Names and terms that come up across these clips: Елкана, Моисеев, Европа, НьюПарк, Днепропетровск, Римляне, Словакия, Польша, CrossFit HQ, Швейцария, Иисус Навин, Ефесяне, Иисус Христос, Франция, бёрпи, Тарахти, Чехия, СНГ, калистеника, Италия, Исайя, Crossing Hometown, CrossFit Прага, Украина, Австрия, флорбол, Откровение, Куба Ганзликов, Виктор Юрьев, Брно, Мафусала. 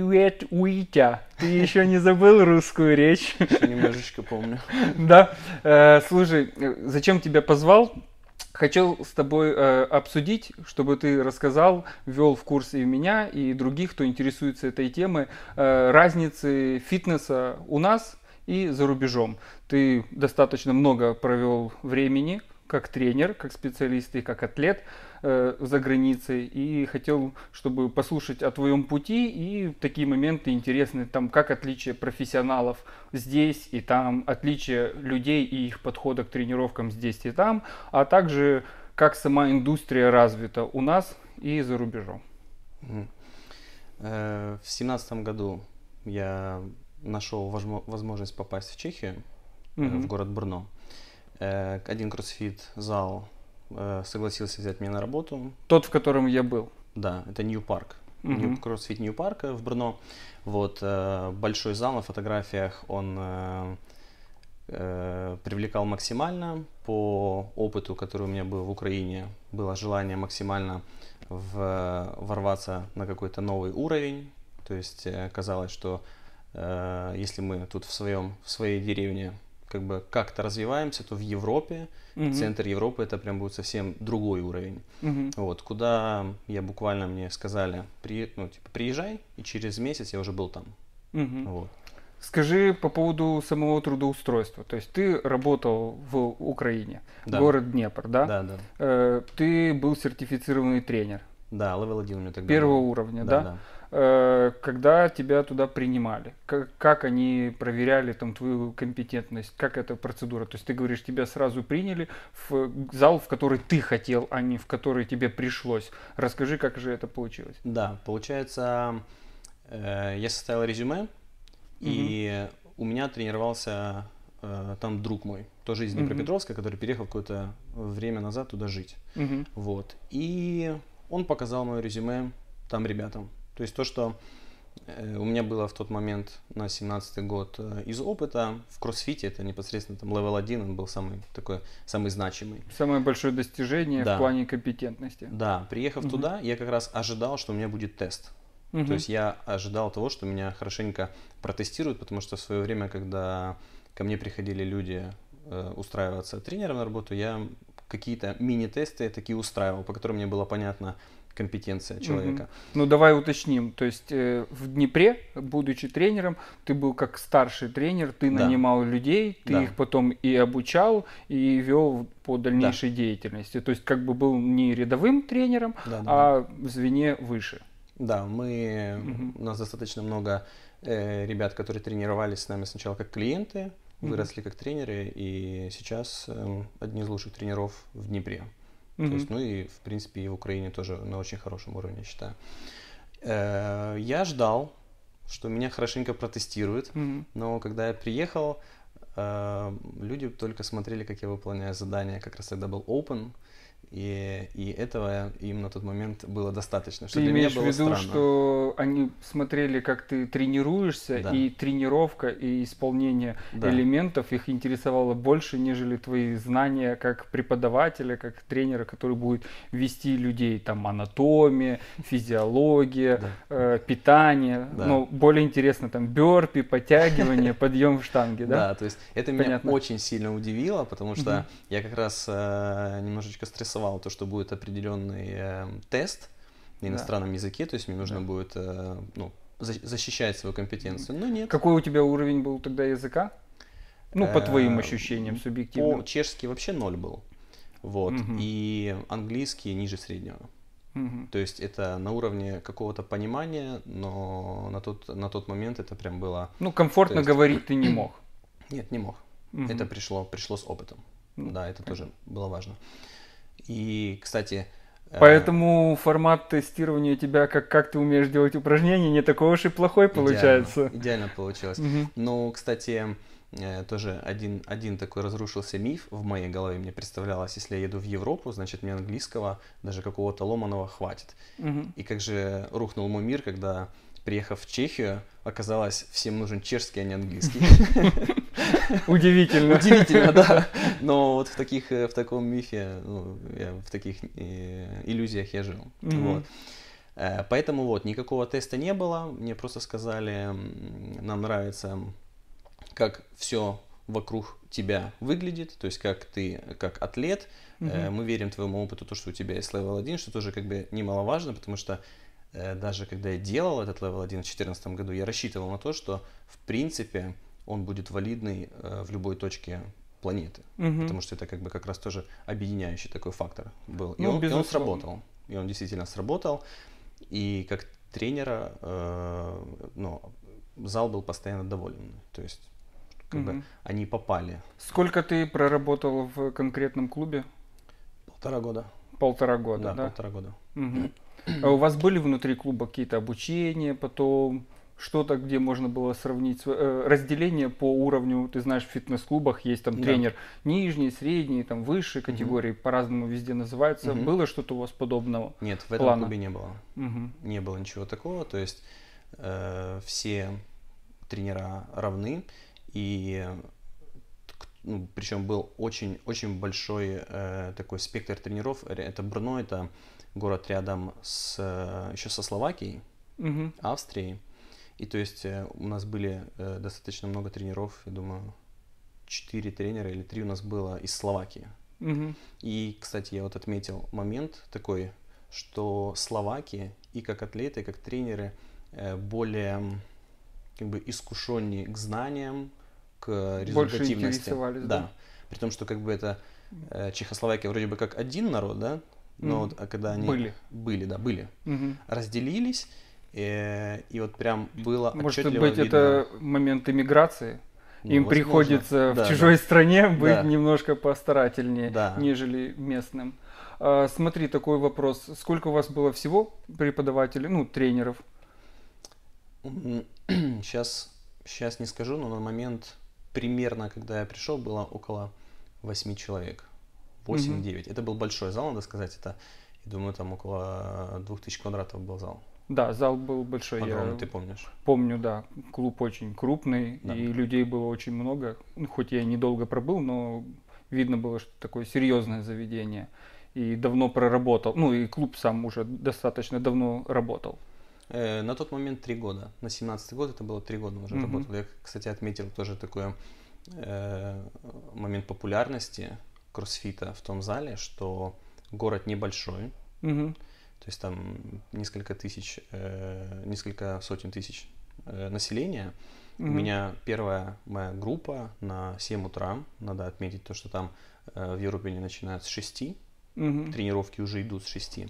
Привет, Уитя. Ты еще не забыл русскую речь? Еще немножечко помню. Да. Слушай, зачем тебя позвал? Хотел с тобой обсудить, чтобы ты рассказал, ввел в курс и меня, и других, кто интересуется этой темой, разницы фитнеса у нас и за рубежом. Ты достаточно много провел времени как тренер, как специалист и как атлет за границей. И хотел, чтобы послушать о твоем пути и такие моменты интересные, там, как отличие профессионалов здесь и там, отличие людей и их подхода к тренировкам здесь и там, а также как сама индустрия развита у нас и за рубежом. В 2017 году я нашел возможность попасть в Чехию, в город Брно. Один кроссфит-зал согласился взять меня на работу. Тот, в котором я был? Да, это НьюПарк. Кроссфит НьюПарка в Брно. Вот, большой зал на фотографиях, он привлекал максимально. По опыту, который у меня был в Украине, было желание максимально ворваться на какой-то новый уровень. То есть казалось, что если мы тут в своей деревне как бы как-то развиваемся, то в Европе, центр Европы, это прям будет совсем другой уровень. Вот, куда я буквально, мне сказали, приезжай, и через месяц я уже был там. Вот. Скажи по поводу самого трудоустройства. То есть ты работал в Украине, да. Город Днепр, да? Да, да. Ты был сертифицированный тренер. Да, level 1 у меня тогда. Первого уровня, да? Да. Когда тебя туда принимали, как они проверяли там твою компетентность, как эта процедура? То есть ты говоришь, тебя сразу приняли в зал, в который ты хотел, а не в который тебе пришлось. Расскажи, как же это получилось? Да, получается, я составил резюме, и у меня тренировался там друг мой, тоже из Днепропетровска, который переехал какое-то время назад туда жить. Вот. И он показал мое резюме там ребятам. То есть то, что у меня было в тот момент на 17-й год из опыта в кроссфите, это непосредственно там level 1, он был самый значимый. Самое большое достижение, да, в плане компетентности. Да, приехав туда, я как раз ожидал, что у меня будет тест. То есть я ожидал того, что меня хорошенько протестируют, потому что в свое время, когда ко мне приходили люди устраиваться тренером на работу, я какие-то мини-тесты такие устраивал, по которым мне было понятно компетенция человека. Ну давай уточним, то есть в Днепре, будучи тренером, ты был как старший тренер, ты нанимал людей, ты их потом и обучал, и вел по дальнейшей деятельности, то есть как бы был не рядовым тренером, а в звене выше. Да, у нас достаточно много ребят, которые тренировались с нами сначала как клиенты, выросли как тренеры, и сейчас одни из лучших тренеров в Днепре. То есть, и в принципе и в Украине тоже на очень хорошем уровне, я считаю. Я ждал, что меня хорошенько протестируют, но когда я приехал, люди только смотрели, как я выполняю задания. Как раз тогда был open, и этого им на тот момент было достаточно. Что ты для имеешь меня было в виду, странно, что они смотрели, как ты тренируешься, и тренировка, и исполнение элементов их интересовало больше, нежели твои знания как преподавателя, как тренера, который будет вести людей, там, анатомия, физиология, питание, но более интересно, там, бёрпи, подтягивание, подъем в штанге, да? Да, то есть это меня очень сильно удивило, потому что я как раз немножечко стрессовал, то, что будет определенный тест на иностранном языке, то есть мне нужно будет защищать свою компетенцию. Но нет. Какой у тебя уровень был тогда языка? Ну, по твоим ощущениям, субъективно. Чешский вообще 0 был. Вот. И английский ниже среднего. То есть это на уровне какого-то понимания, но на тот момент это прям было... Ну, комфортно говорить ты не мог. Нет, не мог. Это пришло с опытом. Да, это тоже было важно. И, кстати... Поэтому формат тестирования у тебя, как ты умеешь делать упражнения, не такой уж и плохой получается. Идеально получилось. Ну, кстати, тоже один такой разрушился миф в моей голове. Мне представлялось, если я еду в Европу, значит, мне английского, даже какого-то ломаного, хватит. И как же рухнул мой мир, когда, приехав в Чехию, оказалось, всем нужен чешский, а не английский. Удивительно. Удивительно, да. Но вот в таком мифе, в таких иллюзиях я жил. Вот. Поэтому вот, никакого теста не было, мне просто сказали, нам нравится, как все вокруг тебя выглядит, то есть как ты, как атлет, мы верим твоему опыту, то, что у тебя есть level 1, что тоже как бы немаловажно, потому что даже когда я делал этот level 1 в 2014 году, я рассчитывал на то, что в принципе он будет валидный в любой точке планеты, потому что это как бы как раз тоже объединяющий такой фактор был. И, ну, он сработал, и он действительно сработал, и как тренера, ну, зал был постоянно доволен, то есть как бы они попали. Сколько ты проработал в конкретном клубе? 1,5 года. 1,5 года, да? Да, 1,5 года. А у вас были внутри клуба какие-то обучения, потом что-то, где можно было сравнить, разделение по уровню, ты знаешь, в фитнес-клубах есть там тренер нижний, средний, там высшие категории, по-разному везде называются. Было что-то у вас подобного? Нет, в этом клубе не было. Не было ничего такого, то есть все тренера равны. И ну, причем был очень большой такой спектр тренеров. Это Брно, это город рядом с, еще со Словакией, Австрией. И то есть у нас были достаточно много тренеров, я думаю, 4 тренера или 3 у нас было из Словакии. И, кстати, я вот отметил момент такой, что словаки и как атлеты, и как тренеры более как бы искушеннее к знаниям, к результативности. Да. Да. При том, что как бы это Чехословакия вроде бы как один народ, да, но вот, а когда они были, разделились, и вот прям было отчетливо видно. Может быть, это момент иммиграции? Ну, им возможно. Приходится в чужой стране быть немножко постарательнее, нежели местным. А, смотри, такой вопрос. Сколько у вас было всего преподавателей, ну, тренеров? Сейчас не скажу, но на момент примерно, когда я пришел, было около 8 человек. 8-9. Это был большой зал, надо сказать. Это, я думаю, там около 2000 квадратов был зал. Да, зал был большой. Огромный, ты помнишь? Помню, да. Клуб очень крупный, и людей было очень много. Хоть я недолго пробыл, но видно было, что такое серьезное заведение. И давно проработал. Ну, и клуб сам уже достаточно давно работал. На тот момент 3 года. На 17-й год это было 3 года уже работал. Я, кстати, отметил тоже такой момент популярности кроссфита в том зале, что город небольшой, то есть там несколько тысяч, несколько сотен тысяч населения. У меня первая моя группа на 7 утра, надо отметить то, что там в Европе они начинают с 6, тренировки уже идут с 6.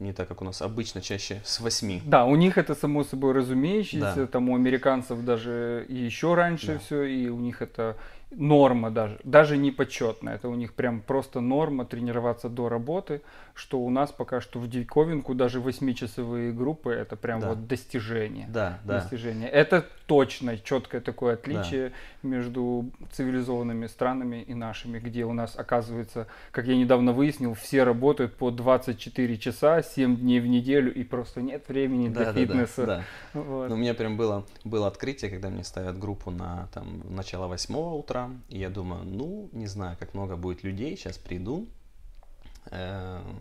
Не так, как у нас обычно, чаще с 8. Да, у них это само собой разумеющееся, там у американцев даже еще раньше все, и у них это норма даже не почетно, это у них прям просто норма тренироваться до работы, что у нас пока что в диковинку даже 8-часовые группы, это прям вот достижение. Достижение. Это точно четкое такое отличие между цивилизованными странами и нашими, где у нас, оказывается, как я недавно выяснил, все работают по 24 часа, 7 дней в неделю, и просто нет времени для фитнеса. Вот. Но у меня прям было открытие, когда мне ставят группу на там, начало 8 утра, и я думаю, ну, не знаю, как много будет людей, сейчас приду,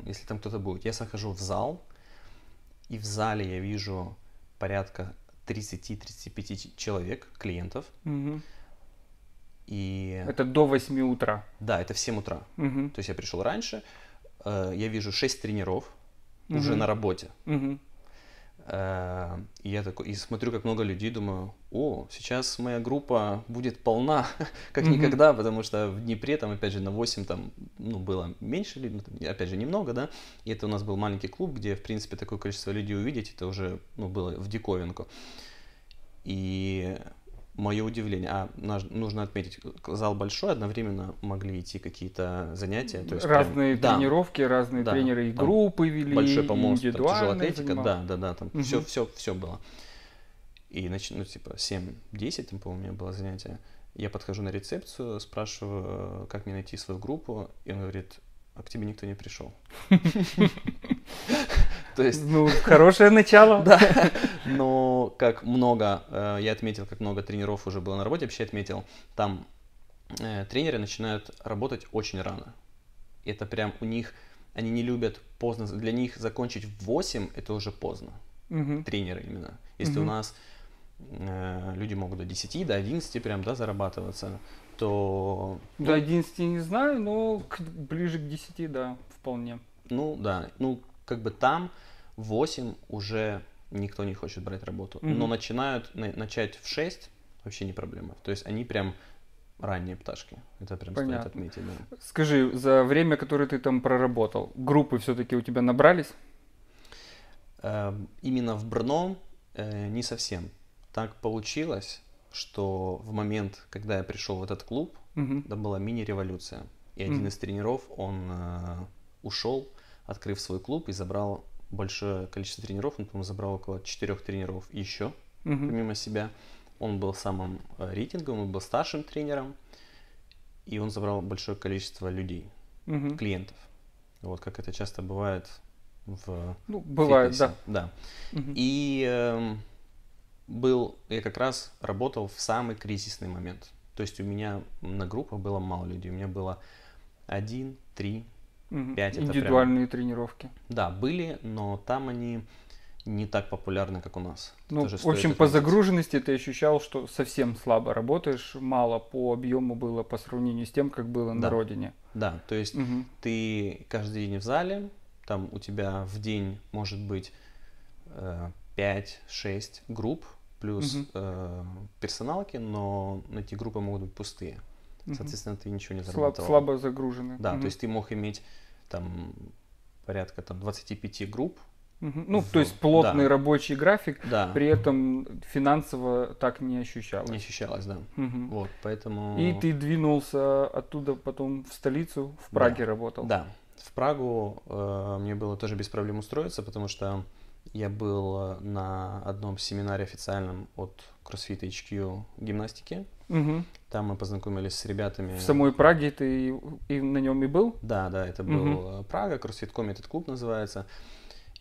если там кто-то будет. Я захожу в зал, и в зале я вижу порядка 30-35 человек, клиентов. И... Это до 8 утра? Да, это в 7 утра. То есть я пришел раньше, я вижу 6 тренеров уже на работе. И я такой, и смотрю, как много людей, думаю, о, сейчас моя группа будет полна, как никогда, потому что в Днепре, там, опять же, на 8 там, ну, было меньше, опять же, немного, да, и это у нас был маленький клуб, где, в принципе, такое количество людей увидеть, это уже, ну, было в диковинку. И мое удивление, нужно отметить, зал большой, одновременно могли идти какие-то занятия. То есть разные тренировки, разные тренеры и группы вели, большой помост, тяжелая атлетика, там все было. И, ну, типа, 7-10, там, по-моему, у меня было занятие. Я подхожу на рецепцию, спрашиваю, как мне найти свою группу, и он говорит, а к тебе никто не пришел. То есть... Ну, хорошее начало. Да, но как много, я отметил, как много тренеров уже было на работе, вообще отметил, там тренеры начинают работать очень рано. Это прям у них они не любят поздно, для них закончить в 8 это уже поздно, тренеры именно. Если у нас люди могут до 10, до 11 прям, да, зарабатываться, то... До 11 не знаю, но ближе к 10, да, вполне. Ну да, ну как бы там в 8 уже никто не хочет брать работу, но начать в 6 вообще не проблема, то есть они прям... Ранние пташки. Это прям стоит отметить. Да. Скажи, за время, которое ты там проработал, группы все-таки у тебя набрались? Именно в Брно не совсем. Так получилось, что в момент, когда я пришел в этот клуб, это была мини-революция. И один из тренеров, он ушел, открыв свой клуб, и забрал большое количество тренеров. Он, по-моему, забрал около 4 тренеров еще, помимо себя. Он был самым рейтинговым, он был старшим тренером, и он забрал большое количество людей, клиентов. Вот как это часто бывает в фитнесе. Да. И я как раз работал в самый кризисный момент. То есть у меня на группах было мало людей. У меня было 1, 3, 5. Индивидуальные тренировки. Да, были, но там они... не так популярны, как у нас. Ну, в общем, по загруженности ты ощущал, что совсем слабо работаешь, мало по объему было по сравнению с тем, как было на родине. Да, то есть ты каждый день в зале, там у тебя в день может быть 5-6 групп, плюс персоналки, но эти группы могут быть пустые. Соответственно, ты ничего не зарабатывал. Слабо загружены. Да, то есть ты мог иметь там порядка там, 25 групп, ну, то есть плотный рабочий график, при этом финансово так не ощущалось. Не ощущалось, да. Вот, поэтому... И ты двинулся оттуда потом в столицу, в Праге работал. Да, в Прагу мне было тоже без проблем устроиться, потому что я был на одном семинаре официальном от CrossFit HQ гимнастики. Там мы познакомились с ребятами. В самой Праге ты и на нем и был? Да, да, это был Прага, CrossFit.com этот клуб называется.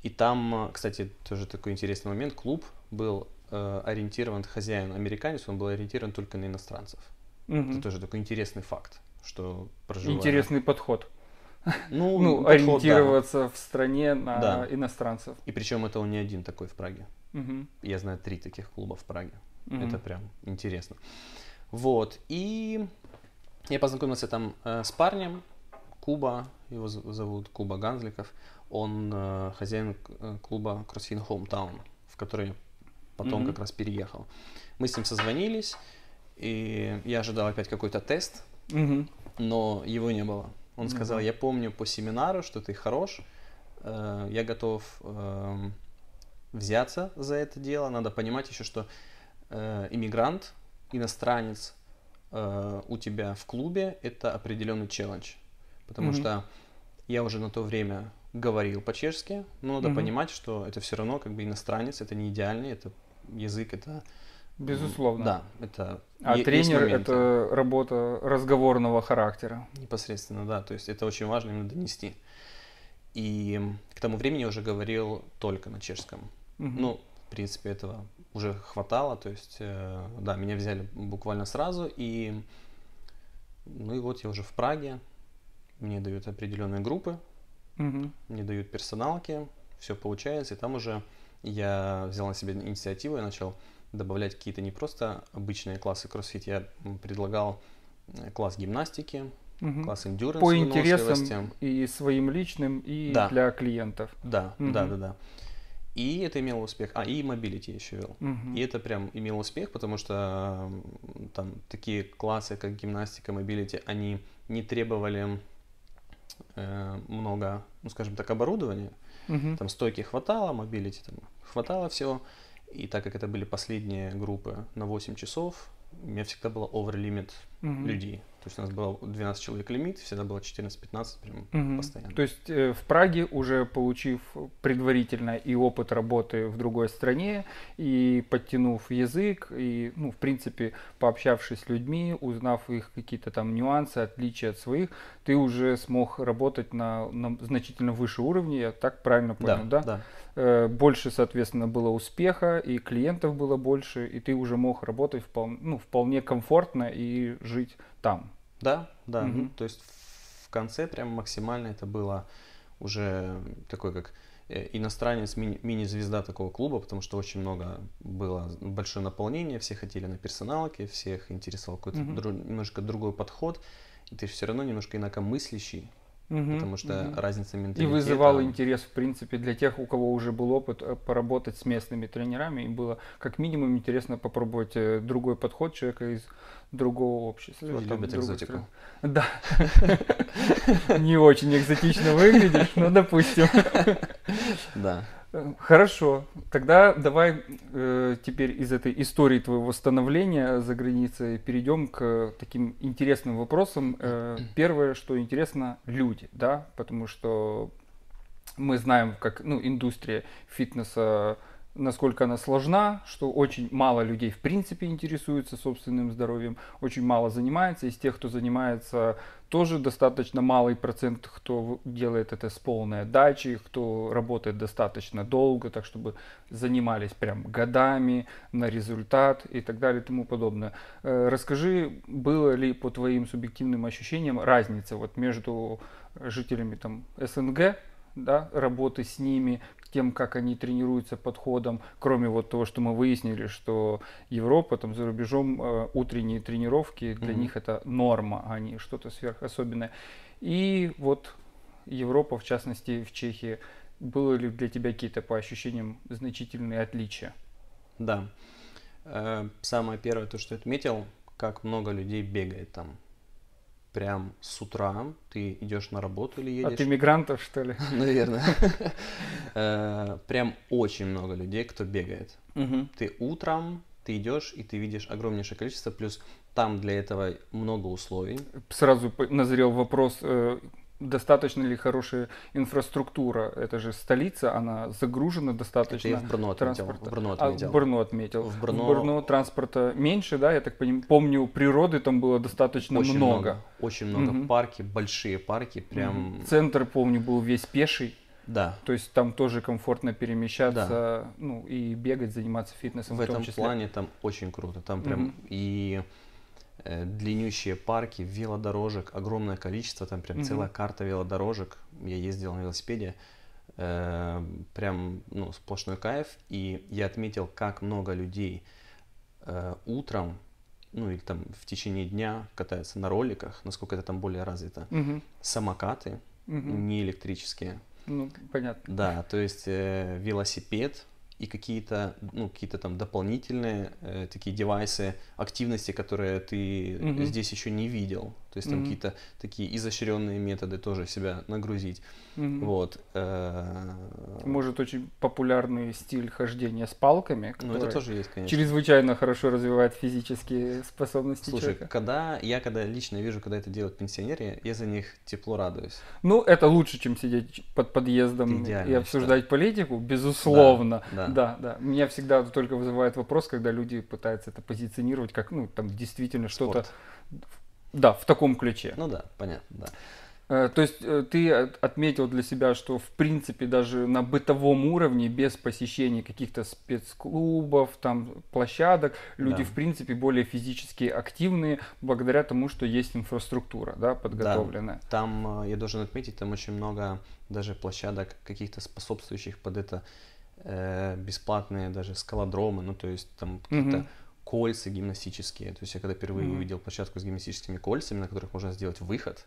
И там, кстати, тоже такой интересный момент. Клуб был ориентирован, хозяин американец, он был ориентирован только на иностранцев. Это тоже такой интересный факт, что проживая... Интересный подход. Ну, подход, ориентироваться в стране на иностранцев. И причем это он не один такой в Праге. Я знаю 3 таких клуба в Праге. Это прям интересно. Вот. И я познакомился там с парнем. Куба, его зовут Куба Ганзликов. Он хозяин клуба Crossing Hometown, в который я потом как раз переехал. Мы с ним созвонились, и я ожидал опять какой-то тест, но его не было. Он сказал, я помню по семинару, что ты хорош, я готов взяться за это дело. Надо понимать еще, что иммигрант, иностранец у тебя в клубе – это определенный челлендж, потому что я уже на то время... говорил по-чешски, но надо понимать, что это все равно как бы иностранец, это не идеальный, это язык, это... Безусловно. Да, это... А тренер — это работа разговорного характера. Непосредственно, да, то есть это очень важно именно донести. И к тому времени я уже говорил только на чешском. Ну, в принципе, этого уже хватало, то есть, да, меня взяли буквально сразу, и... Ну и вот я уже в Праге, мне дают определенные группы, мне дают персоналки, все получается, и там уже я взял на себя инициативу, я начал добавлять какие-то не просто обычные классы CrossFit, я предлагал класс гимнастики, класс эндюранс, по интересам и своим личным, и для клиентов. Да, да. И это имело успех. А, и мобилити еще вел. И это прям имело успех, потому что там такие классы, как гимнастика, мобилити, они не требовали... много, ну скажем так, оборудования, там стойки хватало, мобилити там хватало всего, и так как это были последние группы на 8 часов, у меня всегда было over-limit людей, то есть у нас было 12 человек лимит, всегда было 14-15 прям постоянно. То есть в Праге, уже получив предварительно и опыт работы в другой стране, и подтянув язык, и, ну, в принципе, пообщавшись с людьми, узнав их какие-то там нюансы, отличия от своих, ты уже смог работать на значительно выше уровне, я так правильно понял, да? Да. Больше, соответственно, было успеха, и клиентов было больше, и ты уже мог работать вполне, ну, вполне комфортно и жить там. Да, да. Ну, то есть в конце прям максимально это было уже такой как иностранец, мини-звезда такого клуба, потому что очень много было, большое наполнение, все хотели на персоналке, всех интересовал какой-то немножко другой подход, и ты все равно немножко инакомыслящий, потому что разница менталитета. И вызывал интерес, в принципе, для тех, у кого уже был опыт поработать с местными тренерами, им было как минимум интересно попробовать другой подход человека из другого общества. Люди любят экзотику. Да. Не очень экзотично выглядишь, но допустим. Да. Хорошо. Тогда давай теперь из этой истории твоего становления за границей перейдем к таким интересным вопросам. Первое, что интересно, люди, да, потому что мы знаем, как индустрия фитнеса, насколько она сложна, что очень мало людей в принципе интересуется собственным здоровьем, очень мало занимается. Из тех, кто занимается, тоже достаточно малый процент, кто делает это с полной отдачей, кто работает достаточно долго, так чтобы занимались прям годами на результат и так далее и тому подобное. Расскажи, было ли по твоим субъективным ощущениям разница вот между жителями там СНГ, да, работы с ними, тем, как они тренируются подходом, кроме вот того, что мы выяснили, что Европа, там за рубежом утренние тренировки, для них это норма, а не что-то сверхособенное. И вот Европа, в частности, в Чехии, было ли для тебя какие-то, по ощущениям, значительные отличия? Да. Самое первое, то, что я отметил, как много людей бегает там. Прям с утра ты идешь на работу или едешь. От иммигрантов, что ли? Наверное. Прям очень много людей, кто бегает. Ты утром, ты идешь и ты видишь огромнейшее количество, плюс там для этого много условий. Сразу назрел вопрос, достаточно ли хорошая инфраструктура? Это же столица, она загружена достаточно. Это я в Брно отметил. В Брно транспорта меньше, да? Я так помню, природы там было достаточно много. Очень много. Парки, большие парки. Прям... Центр, помню, был весь пеший. Да. То есть там тоже комфортно перемещаться, да. Ну, и бегать, заниматься фитнесом в этом числе. Плане там очень круто. Там прям и... длиннющие парки, велодорожек, огромное количество, там прям целая карта велодорожек. Я ездил на велосипеде, прям сплошной кайф. И я отметил, как много людей утром, ну или там в течение дня катаются на роликах, насколько это там более развито. Самокаты, не электрические. Ну, понятно. Да, то есть велосипед. И какие-то, какие-то там дополнительные такие девайсы, активности, которые ты здесь еще не видел. То есть там какие-то такие изощренные методы тоже себя нагрузить. Вот. Может, очень популярный стиль хождения с палками, который это тоже есть, конечно. Чрезвычайно хорошо развивает физические способности. Слушай, человека. когда я лично вижу, когда это делают пенсионеры, я за них тепло радуюсь. Ну, это лучше, чем сидеть под подъездом и обсуждать политику, безусловно. Да. Да. Меня всегда только вызывает вопрос, когда люди пытаются это позиционировать как, там действительно что-то, да, в таком ключе. Ну да, понятно, да. То есть ты отметил для себя, что в принципе даже на бытовом уровне, без посещения каких-то спецклубов, там, площадок, люди в принципе более физически активные, благодаря тому, что есть инфраструктура, да, подготовленная. Да. Там, я должен отметить, там очень много даже площадок каких-то способствующих под это. Бесплатные даже скалодромы, ну то есть там какие-то кольца гимнастические. То есть я когда впервые увидел площадку с гимнастическими кольцами, на которых можно сделать выход,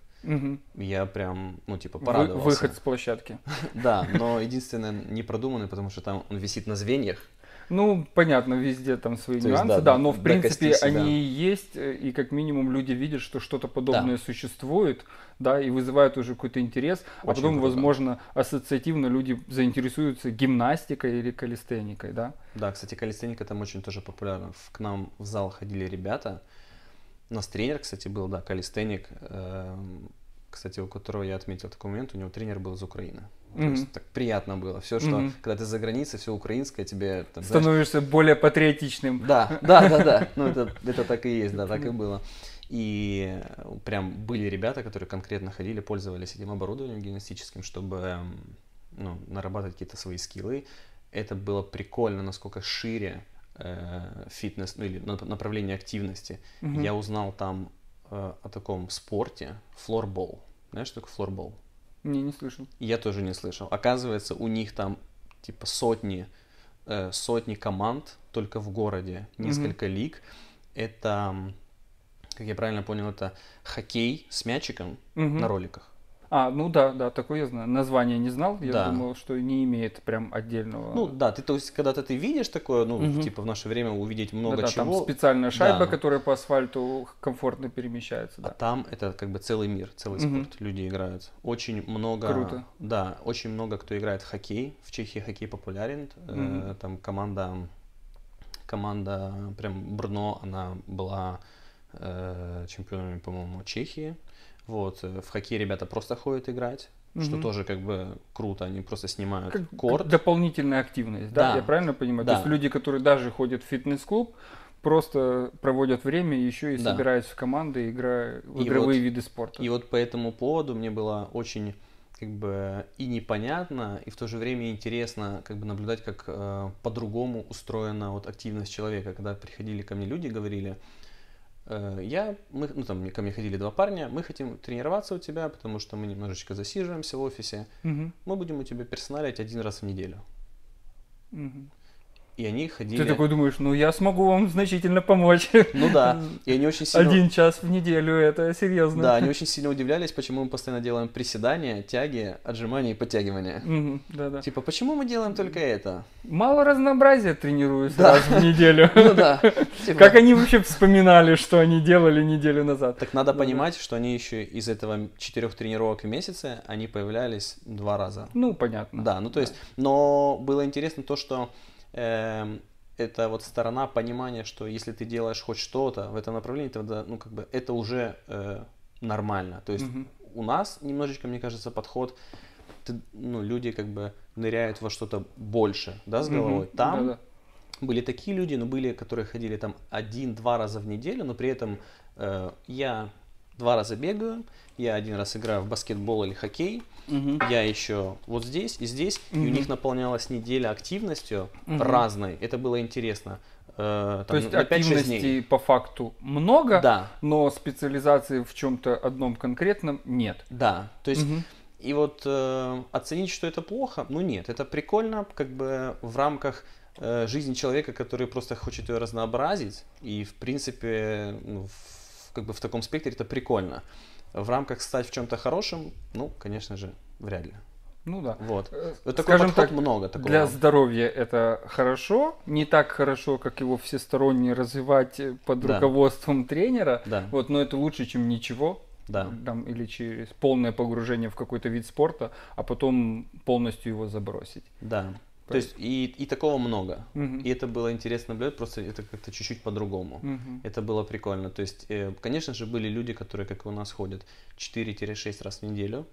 я прям, порадовался. Выход с площадки. Да, но единственное, не продуманный, потому что там он висит на звеньях. Ну, понятно, везде там свои нюансы, да, но в принципе они есть, и как минимум люди видят, что что-то подобное существует, да, и вызывает уже какой-то интерес, а потом, возможно, ассоциативно люди заинтересуются гимнастикой или калистеникой, да? Да, кстати, калистеника там очень тоже популярна. К нам в зал ходили ребята, у нас тренер, кстати, был, да, калистеник, кстати, у которого я отметил такой момент, у него тренер был из Украины. То есть, так приятно было. Все, что когда ты за границей, все украинское, тебе там, становишься более патриотичным. Да. Ну, это так и есть, да, так и было. И прям были ребята, которые конкретно ходили, пользовались этим оборудованием гимнастическим, чтобы нарабатывать какие-то свои скиллы. Это было прикольно, насколько шире фитнес, или направление активности. Я узнал там о таком спорте, флорбол. Знаешь, что такое флорбол? Не, не слышал. Я тоже не слышал. Оказывается, у них там типа сотни команд только в городе, несколько лиг. Это, как я правильно понял, это хоккей с мячиком на роликах. А, ну да, такое я знаю. Название не знал, я думал, что не имеет прям отдельного. Ну да, ты, то есть, когда-то ты видишь такое, ну, типа в наше время увидеть много чего. Там специальная шайба, которая по асфальту комфортно перемещается. Да. А там это как бы целый мир, целый спорт, люди играют. Очень много... Круто. Да, очень много кто играет в хоккей. В Чехии хоккей популярен. Там команда прям Брно, она была чемпионами, по-моему, Чехии. Вот, в хоккей ребята просто ходят играть, что тоже как бы круто, они просто снимают как корт. Дополнительная активность, да? Я правильно понимаю? Да. То есть люди, которые даже ходят в фитнес-клуб, просто проводят время, еще и собираются в команды, играют в игровые виды спорта. И вот по этому поводу мне было очень как бы и непонятно, и в то же время интересно как бы наблюдать, как по-другому устроена вот активность человека. Когда приходили ко мне люди, говорили... Ну, там ко мне ходили два парня, мы хотим тренироваться у тебя, потому что мы немножечко засиживаемся в офисе, мы будем у тебя персоналить 1 раз в неделю. И они ходили... Ты такой думаешь, ну я смогу вам значительно помочь. Ну да, и они очень сильно... 1 час в неделю, это серьезно. Да, они очень сильно удивлялись, почему мы постоянно делаем приседания, тяги, отжимания и подтягивания. Да-да. Типа, почему мы делаем только это? Мало разнообразия, тренируюсь раз в неделю. Ну да. Как они вообще вспоминали, что они делали неделю назад? Так надо понимать, что они еще из этого 4 тренировок в месяце, они появлялись 2 раза. Ну, понятно. Да, ну то есть, но было интересно то, что... это вот сторона понимания, что если ты делаешь хоть что-то в этом направлении, тогда, ну, как бы это уже нормально. То есть у нас немножечко, мне кажется, подход, люди как бы ныряют во что-то больше, да, с головой. Там были такие люди, но были, которые ходили там 1-2 раза в неделю, но при этом я 2 раза бегаю, я 1 раз играю в баскетбол или хоккей, я еще вот здесь, и у них наполнялась неделя активностью разной. Это было интересно. То есть активности по факту много, но специализации в чем-то одном конкретном нет. Да, то есть и вот оценить, что это плохо, ну нет, это прикольно, как бы в рамках жизни человека, который просто хочет ее разнообразить, и в принципе, ну, как бы в таком спектре это прикольно. В рамках стать в чем-то хорошим, ну, конечно же, вряд ли. Ну да. Вот. Вот такой подход, так, много такого. Для здоровья это хорошо, не так хорошо, как его всесторонне развивать под руководством тренера, вот, но это лучше, чем ничего. Да. Там, или через полное погружение в какой-то вид спорта, а потом полностью его забросить. Да. То есть и такого много. И это было интересно наблюдать, просто это как-то чуть-чуть по-другому. Это было прикольно. То есть, конечно же, были люди, которые, как и у нас, ходят 4-6 раз в неделю,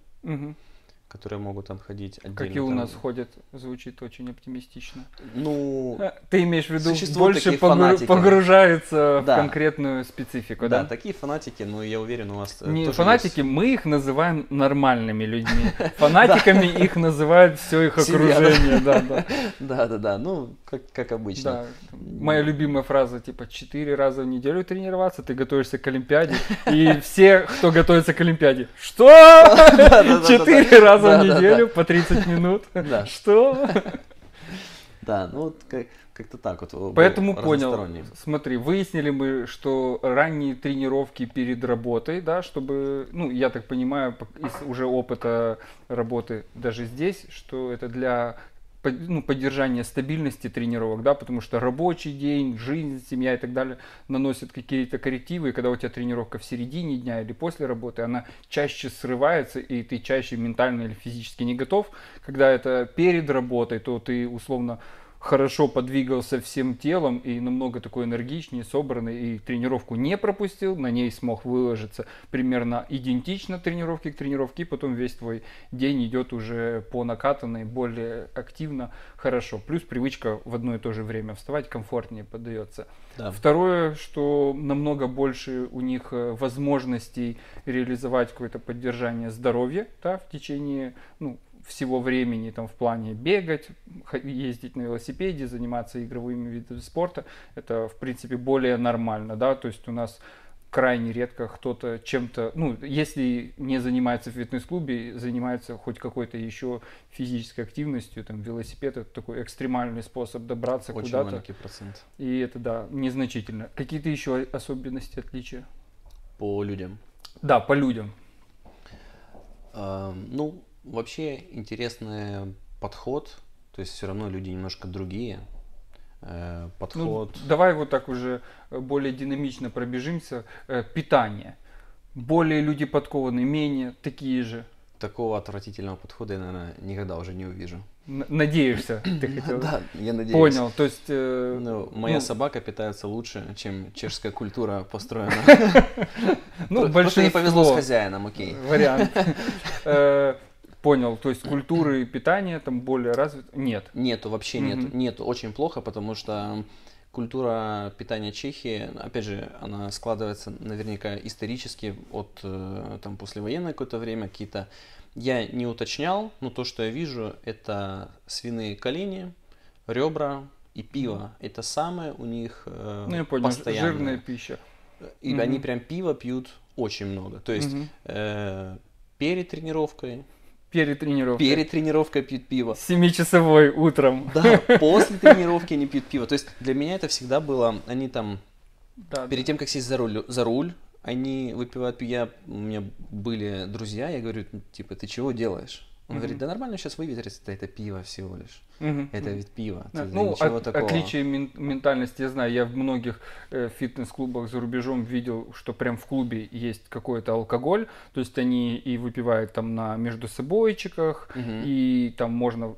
которые могут там ходить отдельно. Какие у нас ходят, звучит очень оптимистично. Ну, ты имеешь в виду, больше погружаются в конкретную специфику, да? Да, такие фанатики, но я уверен, у вас не тоже фанатики, есть... мы их называем нормальными людьми. Фанатиками их называют все их окружение. Да-да-да, ну, как обычно. Моя любимая фраза, типа, 4 раза в неделю тренироваться, ты готовишься к Олимпиаде, и все, кто готовится к Олимпиаде, что? 4 раза? В неделю по 30 минут. Что? Да, ну вот как-то так вот. Поэтому понял. Смотри, выяснили мы, что ранние тренировки перед работой, да, чтобы, ну, я так понимаю, из уже опыта работы даже здесь, что это для поддержания стабильности тренировок, да, потому что рабочий день, жизнь, семья и так далее наносят какие-то коррективы, и когда у тебя тренировка в середине дня или после работы, она чаще срывается, и ты чаще ментально или физически не готов. Когда это перед работой, то ты условно хорошо подвигался всем телом и намного такой энергичнее, собранный, и тренировку не пропустил, на ней смог выложиться примерно идентично тренировке к тренировке, и потом весь твой день идет уже по накатанной, более активно, хорошо. Плюс привычка в одно и то же время вставать комфортнее поддается. Да. Второе, что намного больше у них возможностей реализовать какое-то поддержание здоровья, да, в течение, ну, всего времени, там, в плане бегать, ездить на велосипеде, заниматься игровыми видами спорта, это, в принципе, более нормально, да, то есть у нас крайне редко кто-то чем-то, ну, если не занимается в фитнес-клубе, занимается хоть какой-то еще физической активностью, там, велосипед, это такой экстремальный способ добраться куда-то. Очень маленький процент. И это, да, незначительно. Какие-то еще особенности, отличия? По людям. Да, по людям. Ну, вообще интересный подход, то есть все равно люди немножко другие. Подход. Ну, давай вот так уже более динамично пробежимся. Питание. Более люди подкованы, менее такие же. Такого отвратительного подхода я, наверное, никогда уже не увижу. Надеешься, ты хотел? Да, я надеюсь. Понял, то есть... моя собака питается лучше, чем чешская культура построена. Ну, большинство. Не повезло с хозяином, окей. Вариант. Понял, то есть культуры питания там более развиты? Нет. Нету, вообще нету. Нету, очень плохо, потому что культура питания Чехии, опять же, она складывается наверняка исторически от там послевоенное какое-то время, какие-то... Я не уточнял, но то, что я вижу, это свиные колени, ребра и пиво. Это самое у них ну, я понял, постоянное. Жирная пища. И они прям пиво пьют очень много. То есть перед тренировкой... Перед тренировкой пьют пиво. 7-часовой утром. Да, после тренировки они пьют пиво. То есть для меня это всегда было, они там, да, перед тем, как сесть за руль, они выпивают пиво. У меня были друзья, я говорю, типа, ты чего делаешь? Он говорит, да нормально, сейчас выветрится, это пиво всего лишь. Это ведь пиво. Да, ну, отличие ментальности, я знаю, я в многих фитнес-клубах за рубежом видел, что прям в клубе есть какой-то алкоголь, то есть они и выпивают там на между собойчиках, и там можно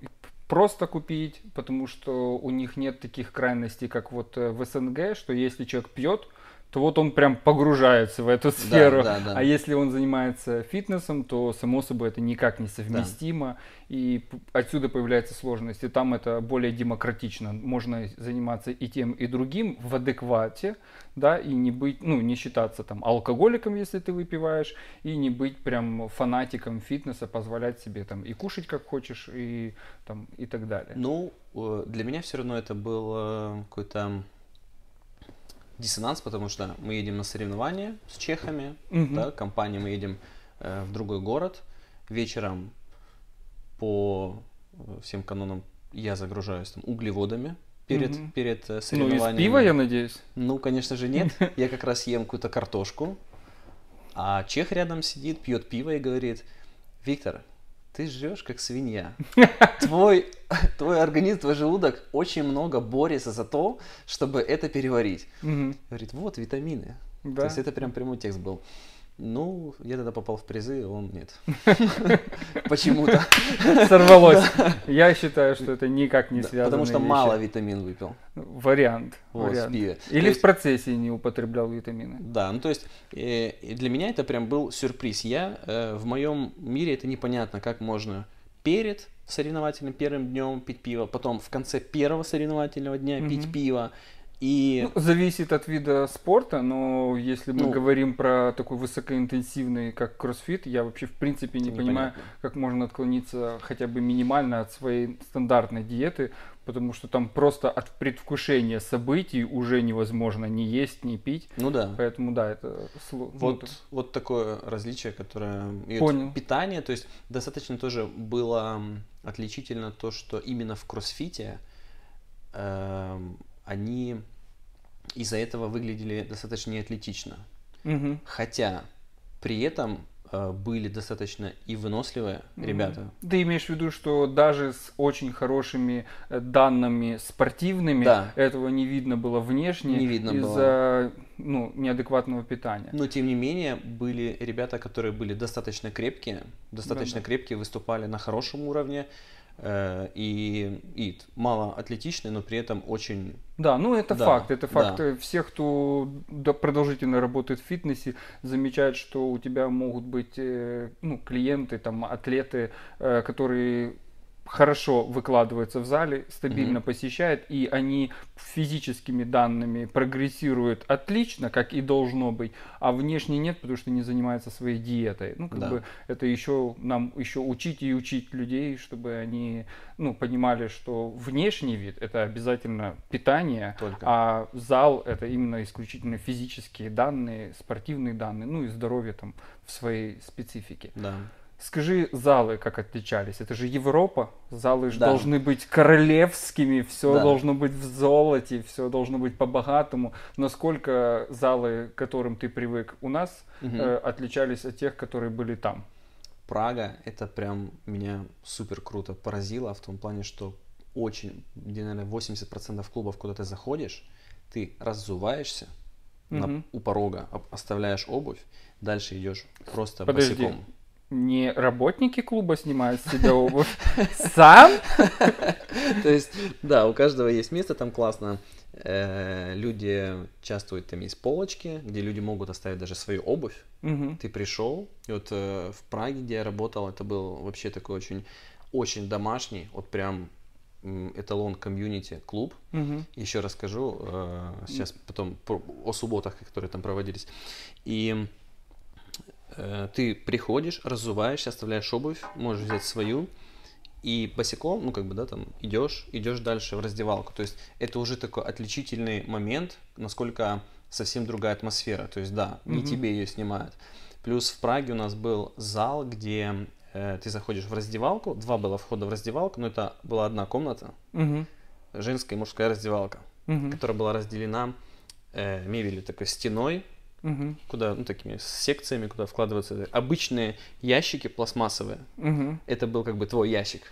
просто купить, потому что у них нет таких крайностей, как вот в СНГ, что если человек пьет, то вот он прям погружается в эту сферу. Да, да, да. А если он занимается фитнесом, то, само собой, это никак не совместимо. Да. И отсюда появляется сложность. И там это более демократично. Можно заниматься и тем, и другим в адеквате, да, и не быть, ну, не считаться там алкоголиком, если ты выпиваешь, и не быть прям фанатиком фитнеса, позволять себе там и кушать как хочешь, и там, и так далее. Ну, для меня все равно это был какой-то диссонанс, потому что мы едем на соревнования с чехами, да, компанией, мы едем в другой город. Вечером по всем канонам я загружаюсь там углеводами перед соревнованиями. Ну, из пива, я надеюсь? Ну, конечно же, нет. Я как раз ем какую-то картошку, а чех рядом сидит, пьет пиво и говорит: Виктор, ты жрешь как свинья. Твой организм, твой желудок очень много борется за то, чтобы это переварить. Говорит, вот витамины. Да. То есть это прям прямой текст был. Ну, я тогда попал в призы, а он нет. Почему-то. Сорвалось. Я считаю, что это никак не связано. Потому что мало витамин выпил. Вариант. Или в процессе не употреблял витамины. Да, ну то есть для меня это прям был сюрприз. Я в моем мире это непонятно, как можно перед соревновательным первым днем пить пиво, потом в конце первого соревновательного дня пить пиво. И... Ну, зависит от вида спорта, но если мы говорим про такой высокоинтенсивный, как кроссфит, я вообще в принципе не понимаю, как можно отклониться хотя бы минимально от своей стандартной диеты, потому что там просто от предвкушения событий уже невозможно ни есть, ни пить. Ну да. Поэтому да, это сложно. Вот такое различие, которое... Понял. Питание, то есть достаточно тоже было отличительно то, что именно в кроссфите они из-за этого выглядели достаточно неатлетично. Хотя при этом были достаточно и выносливые ребята. Ты имеешь в виду, что даже с очень хорошими данными спортивными этого не видно было внешне из-за неадекватного питания. Но тем не менее были ребята, которые были достаточно крепкие, выступали на хорошем уровне. И мало атлетичный, но при этом очень... Да, ну это факт, это факт. Да. Все, кто продолжительно работает в фитнесе, замечают, что у тебя могут быть клиенты, там, атлеты, которые хорошо выкладываются в зале, стабильно посещают, и они физическими данными прогрессируют отлично, как и должно быть, а внешне нет, потому что не занимаются своей диетой. Ну, как бы это еще нам еще учить и учить людей, чтобы они, ну, понимали, что внешний вид — это обязательно питание, а зал — это именно исключительно физические данные, спортивные данные, ну и здоровье там в своей специфике. Да. Скажи, залы как отличались? Это же Европа, залы же должны быть королевскими, все должно быть в золоте, все должно быть по-богатому. Насколько залы, к которым ты привык у нас, отличались от тех, которые были там? Прага, это прям меня супер круто поразило в том плане, что очень, где, наверное, 80% клубов, куда ты заходишь, ты раззуваешься у порога, оставляешь обувь, дальше идешь просто босиком. Не работники клуба снимают с себя обувь, сам? То есть, да, у каждого есть место, там классно. Люди частуют, там есть полочки, где люди могут оставить даже свою обувь. Ты пришел, и вот в Праге, где я работал, это был вообще такой очень домашний, вот прям эталон комьюнити клуб. Еще расскажу сейчас потом о субботах, которые там проводились. И... ты приходишь, раззуваешься, оставляешь обувь, можешь взять свою и босиком, ну как бы, да, там идешь дальше в раздевалку. То есть это уже такой отличительный момент, насколько совсем другая атмосфера. То есть да, не тебе ее снимают. Плюс в Праге у нас был зал, где ты заходишь в раздевалку, два было входа в раздевалку, но это была одна комната, женская и мужская раздевалка, которая была разделена мебелью такой стеной. Куда, ну, такими секциями, куда вкладываются обычные ящики пластмассовые. Это был как бы твой ящик.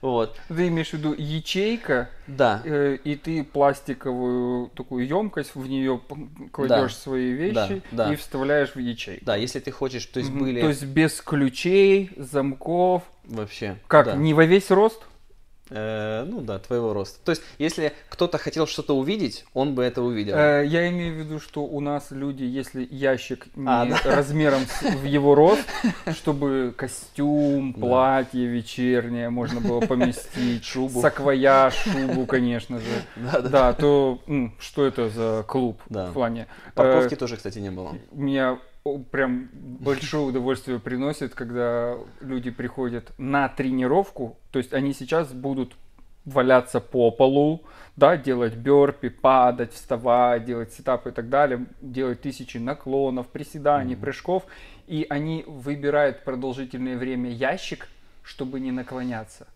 Вот. Ты имеешь в виду ячейка? Да. И ты пластиковую такую емкость, в нее кладешь свои вещи и вставляешь в ячейку. Да, если ты хочешь, то есть были... То есть без ключей, замков. Вообще. Как, не во весь рост? Ну да, твоего роста. То есть, если кто-то хотел что-то увидеть, он бы это увидел. Я имею в виду, что у нас люди, если ящик не размером в его рост, чтобы костюм, платье вечернее можно было поместить, шубу, саквояж, шубу, конечно же. Да, то что это за клуб в плане? Парковки тоже, кстати, не было. Меня прям большое удовольствие приносит, когда люди приходят на тренировку, то есть они сейчас будут валяться по полу, да, делать бёрпи, падать, вставать, делать сетапы и так далее, делать тысячи наклонов, приседаний, прыжков, и они выбирают продолжительное время ящик, чтобы не наклоняться.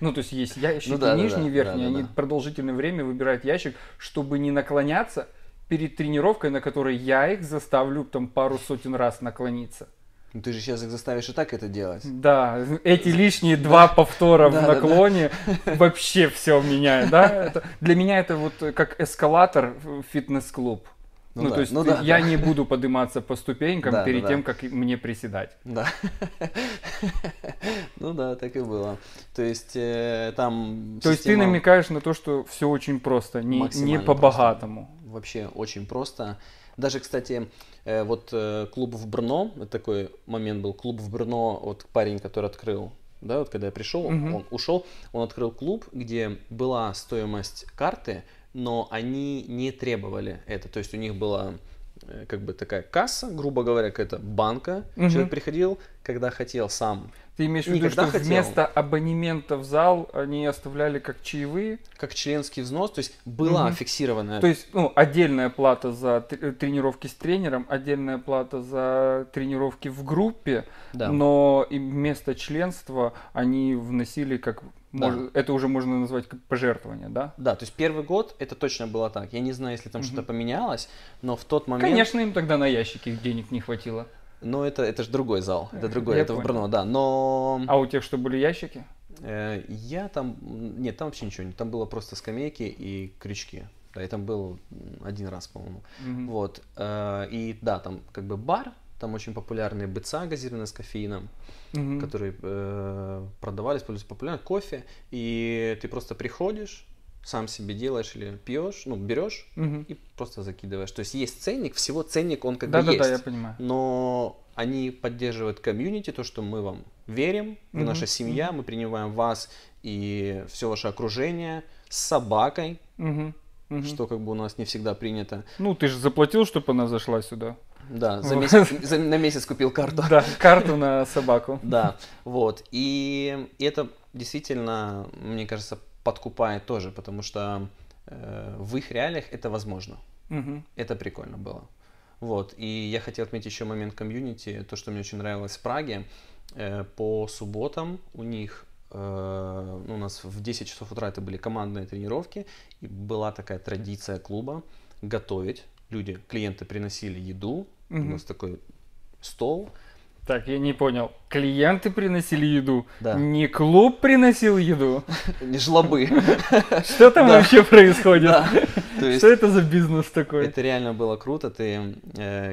Ну, то есть есть ящики, нижний, верхний, они продолжительное время выбирают ящик, чтобы не наклоняться, перед тренировкой, на которой я их заставлю там пару сотен раз наклониться. Ну, ты же сейчас их заставишь и так это делать. Да, эти лишние два повтора в наклоне вообще все меняет. Для меня это вот как эскалатор в фитнес-клуб. Ну, то есть я не буду подниматься по ступенькам перед тем, как мне приседать. Да. Ну да, так и было. То есть там... То есть ты намекаешь на то, что все очень просто, не по-богатому. Вообще очень просто. Даже, кстати, вот клуб в Брно, такой момент был, клуб в Брно, вот парень, который открыл, да, вот когда я пришел, он ушел, он открыл клуб, где была стоимость карты, но они не требовали это, то есть у них была как бы такая касса, грубо говоря, какая-то банка, человек приходил, когда хотел сам. Ты имеешь в виду, что вместо абонемента в зал они оставляли как чаевые? Как членский взнос, то есть была фиксированная... То есть, ну, отдельная плата за тренировки с тренером, отдельная плата за тренировки в группе, но вместо членства они вносили как... Это уже можно назвать как пожертвование, да? Да, то есть первый год это точно было так. Я не знаю, если там что-то поменялось, но в тот момент... Конечно, им тогда на ящики денег не хватило. Но это же другой зал, это другой, это в Брно, да, но... А у тех, что были ящики? Я там... Нет, там вообще ничего нет, там было просто скамейки и крючки, да, я там был один раз, по-моему, вот, и да, там как бы бар, там очень популярные быца газированные с кофеином, которые продавались, пользуются популярно, кофе, и ты просто приходишь, сам себе делаешь или пьешь, ну, берешь и просто закидываешь. То есть есть ценник, всего ценник он как бы есть. Да, я понимаю. Но они поддерживают комьюнити, то, что мы вам верим, вы наша семья, мы принимаем вас и все ваше окружение с собакой, что как бы у нас не всегда принято. Ну, ты же заплатил, чтобы она зашла сюда. Да, за месяц, на месяц купил карту. Да, карту на собаку. Да, вот. И это действительно, мне кажется, подкупает тоже, потому что в их реалиях это возможно. Это прикольно было. Вот. И я хотел отметить еще момент комьюнити, то, что мне очень нравилось в Праге. По субботам у них, у нас в 10 часов утра это были командные тренировки, и была такая традиция клуба готовить. Люди, клиенты приносили еду, у нас такой стол. Так, я не понял, клиенты приносили еду, да. Не клуб приносил еду? Не жлобы. Что там вообще происходит? Что это за бизнес такой? Это реально было круто, ты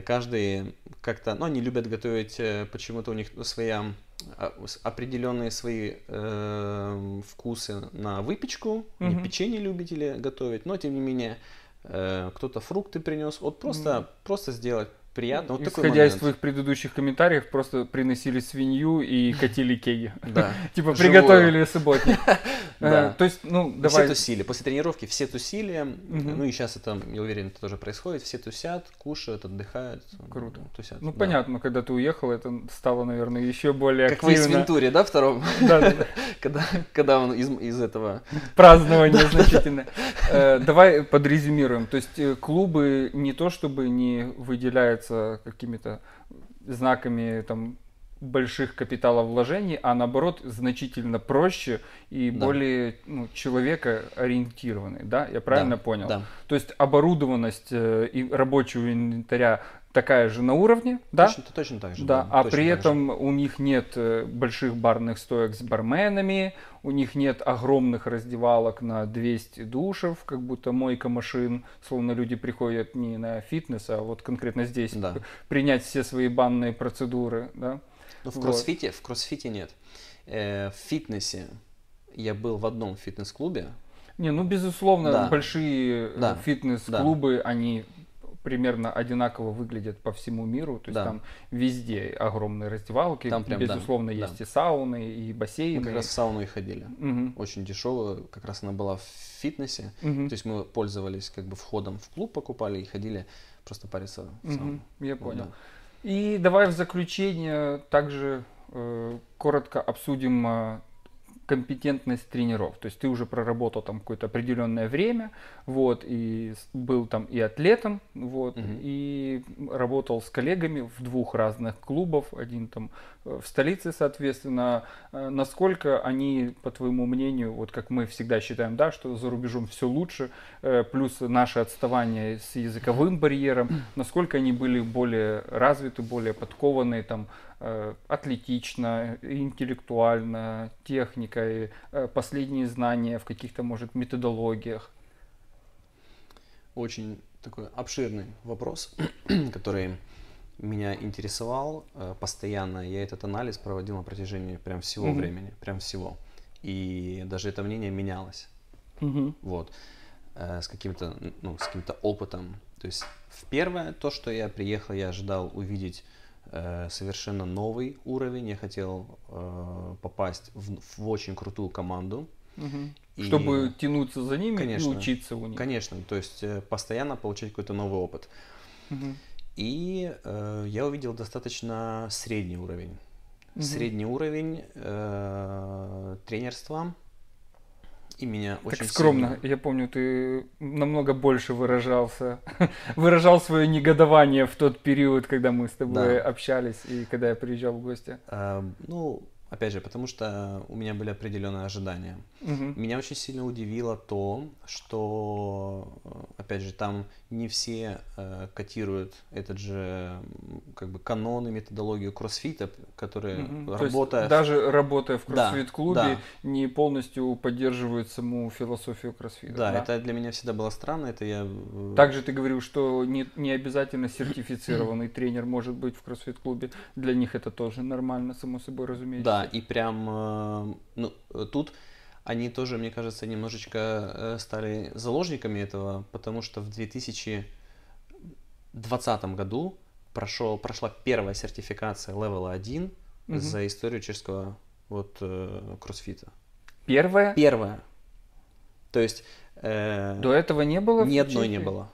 каждый как-то, ну они любят готовить, почему-то у них своя, определенные свои вкусы на выпечку, не печенье любители готовить, но тем не менее кто-то фрукты принес, вот просто сделать. Приятно. Вот исходя из твоих предыдущих комментариев, просто приносили свинью и катили кеги. Да. Типа приготовили субботник. То есть, ну, давай. Все тусили. После тренировки все тусили. Ну и сейчас это, я уверен, это тоже происходит. Все тусят, кушают, отдыхают. Круто. Тусят. Ну понятно, когда ты уехал, это стало, наверное, еще более активно. Как в Вентуре, да, втором? Да. Когда он из этого... Празднование значительное. Давай подрезюмируем. То есть клубы не то чтобы не выделяют какими-то знаками там больших капиталовложений, а наоборот значительно проще и более человека ориентированный, да? Я правильно понял? Да. То есть оборудованность и рабочего инвентаря такая же на уровне, да? Точно так же. Да. А при этом у них нет больших барных стоек с барменами, у них нет огромных раздевалок на 200 душев, как будто мойка машин, словно люди приходят не на фитнес, а вот конкретно здесь принять все свои банные процедуры, да? Но в кроссфите нет. В фитнесе я был в одном фитнес-клубе. Не, ну безусловно, большие фитнес-клубы, они... примерно одинаково выглядят по всему миру, то есть там везде огромные раздевалки, там прям, безусловно, есть и сауны, и бассейны. Мы как раз в сауну и ходили, очень дешево, как раз она была в фитнесе, то есть мы пользовались как бы входом в клуб, покупали и ходили просто париться в сауну. Я понял. Да. И давай в заключение также коротко обсудим компетентность тренеров, то есть ты уже проработал там какое-то определенное время, вот, и был там и атлетом, вот, и работал с коллегами в двух разных клубах, один там в столице, соответственно, насколько они, по твоему мнению, вот как мы всегда считаем, да, что за рубежом все лучше, плюс наше отставание с языковым барьером, насколько они были более развиты, более подкованы там, атлетично, интеллектуально, техникой, последние знания в каких-то, может, методологиях? Очень такой обширный вопрос, который меня интересовал постоянно. Я этот анализ проводил на протяжении прям всего времени, прям всего. И даже это мнение менялось. Вот. С каким-то, ну, с каким-то опытом. То есть, первое, то, что я приехал, я ожидал увидеть совершенно новый уровень. Я хотел попасть в очень крутую команду. И, чтобы тянуться за ними, конечно, и учиться у них. Конечно, то есть постоянно получать какой-то новый опыт. И я увидел достаточно средний уровень. Средний уровень тренерства. И меня так очень скромно, сильно... я помню, ты намного больше выражал свое негодование в тот период, когда мы с тобой общались и когда я приезжал в гости. Ну, опять же, потому что у меня были определенные ожидания. Меня очень сильно удивило то, что, опять же, там не все котируют этот же как бы канон и методологию кроссфита, которые работают... даже работая в кроссфит-клубе, не полностью поддерживают саму философию кроссфита. Да, это для меня всегда было странно. Это я... Также ты говорил, что не обязательно сертифицированный тренер может быть в кроссфит-клубе. Для них это тоже нормально, само собой разумеется. Да, и прям тут... Они тоже, мне кажется, немножечко стали заложниками этого, потому что в 2020 году прошла первая сертификация левела 1 за историю чешского кроссфита. Первая? Первая. То есть... До этого не было? Ни одной не было.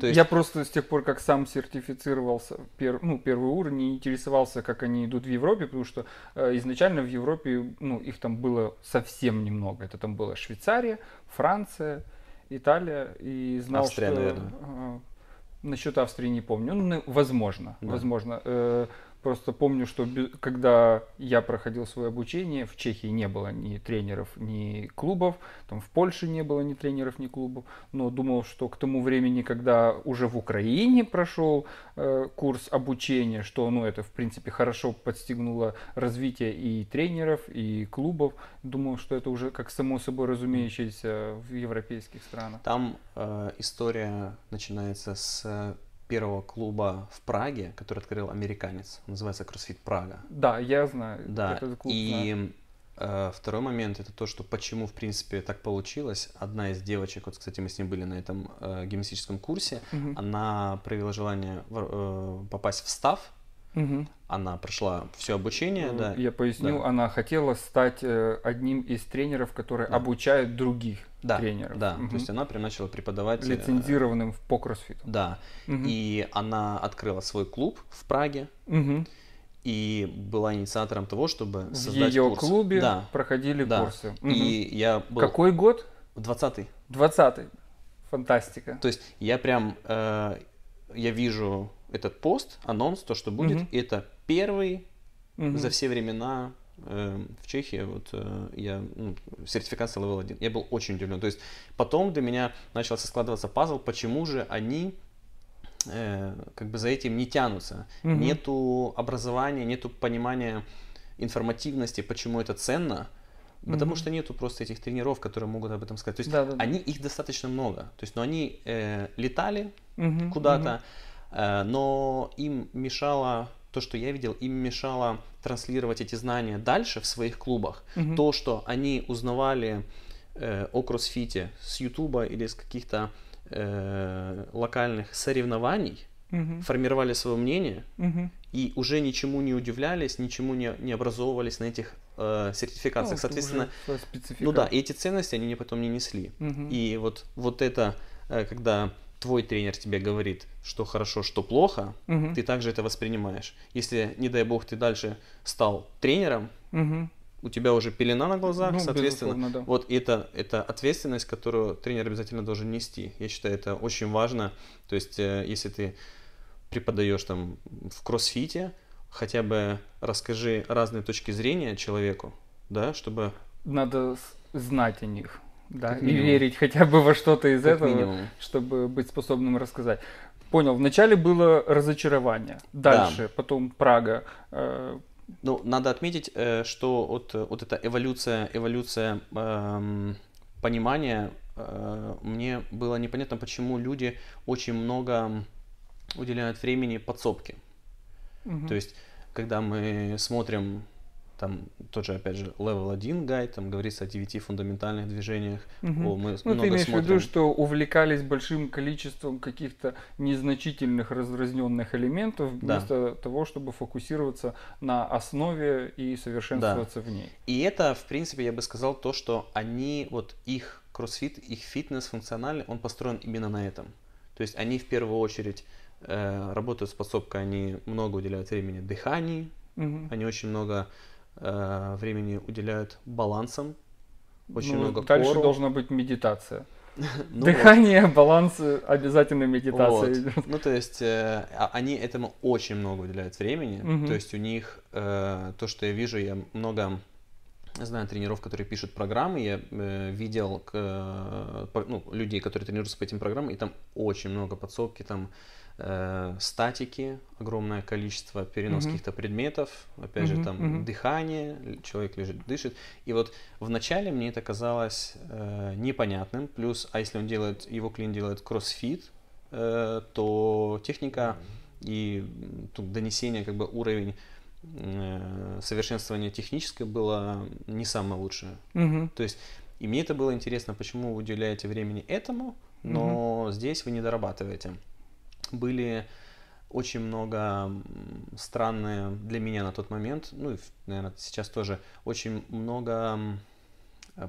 То есть... Я просто с тех пор, как сам сертифицировался первый уровень, не интересовался, как они идут в Европе, потому что изначально в Европе их там было совсем немного. Это там была Швейцария, Франция, Италия и знал, Австрия, что... наверное. Насчет Австрии не помню. Возможно. Просто помню, что когда я проходил свое обучение, в Чехии не было ни тренеров, ни клубов, там в Польше не было ни тренеров, ни клубов, но думал, что к тому времени, когда уже в Украине прошел курс обучения, что это в принципе хорошо подстегнуло развитие и тренеров, и клубов, думал, что это уже как само собой разумеющееся в европейских странах. Там история начинается с... первого клуба в Праге, который открыл американец, он называется CrossFit Прага. Да, я знаю. Да. Этот клуб и знаю. Второй момент — это то, что почему в принципе так получилось. Одна из девочек, кстати, мы с ней были на этом гимнастическом курсе, она проявила желание попасть в став. Она прошла все обучение. Да. Я поясню, она хотела стать одним из тренеров, которые обучают других тренеров. Да, то есть она прям начала преподавать. Лицензированным по кроссфиту. Да, и она открыла свой клуб в Праге и была инициатором того, чтобы создать курс. В ее клубе проходили курсы. И я был... Какой год? 20-й. 20-й, фантастика. То есть я прям, я вижу... этот пост, анонс, то, что будет, это первый за все времена в Чехии сертификация Level 1. Я был очень удивлен. То есть потом для меня начался складываться пазл, почему же они за этим не тянутся. Нету образования, нету понимания информативности, почему это ценно. Потому что нету просто этих тренеров, которые могут об этом сказать. То есть они, их достаточно много. То есть, но они летали куда-то, но им мешало, то, что я видел, им мешало транслировать эти знания дальше в своих клубах. То, что они узнавали о кроссфите с Ютуба или с каких-то локальных соревнований, формировали свое мнение и уже ничему не удивлялись, ничему не образовывались на этих сертификациях. Соответственно, и эти ценности они мне потом не несли. И вот это, когда... твой тренер тебе говорит, что хорошо, что плохо, ты также это воспринимаешь. Если, не дай бог, ты дальше стал тренером, у тебя уже пелена на глазах, соответственно. Это ответственность, которую тренер обязательно должен нести. Я считаю, это очень важно. То есть, если ты преподаешь там в кроссфите, хотя бы расскажи разные точки зрения человеку, да, чтобы... Надо знать о них. Да, и верить хотя бы во что-то из этого, чтобы быть способным рассказать. Понял, вначале было разочарование, дальше, потом Прага. Надо отметить, что эта эволюция понимания, мне было непонятно, почему люди очень много уделяют времени подсобке. То есть, когда мы смотрим... Там тоже, опять же, Level 1 гайд, там говорится о 9 фундаментальных движениях. Ты имеешь в виду, что увлекались большим количеством каких-то незначительных разразненных элементов, вместо того, чтобы фокусироваться на основе и совершенствоваться в ней. И это, в принципе, я бы сказал, то, что они, их кроссфит, их фитнес функциональный, он построен именно на этом. То есть они в первую очередь работают с подсобкой, они много уделяют времени дыханию, они очень много... времени уделяют балансом, очень много дальше кору. Должна быть медитация. Дыхание, баланс, обязательно медитация. То есть они этому очень много уделяют времени. То есть у них, то, что я вижу, я много знаю тренеров, которые пишут программы, я видел людей, которые тренируются по этим программам, и там очень много подсобки, там статики, огромное количество перенос каких-то предметов, опять же, там дыхание, человек лежит, дышит. И вначале мне это казалось непонятным, плюс, если он делает, его клиент делает кроссфит, то техника и донесение, уровень совершенствования техническое было не самое лучшее. То есть, и мне это было интересно, почему вы уделяете времени этому, но здесь вы не дорабатываете. Были очень много странные для меня на тот момент, ну и, наверное, сейчас тоже, очень много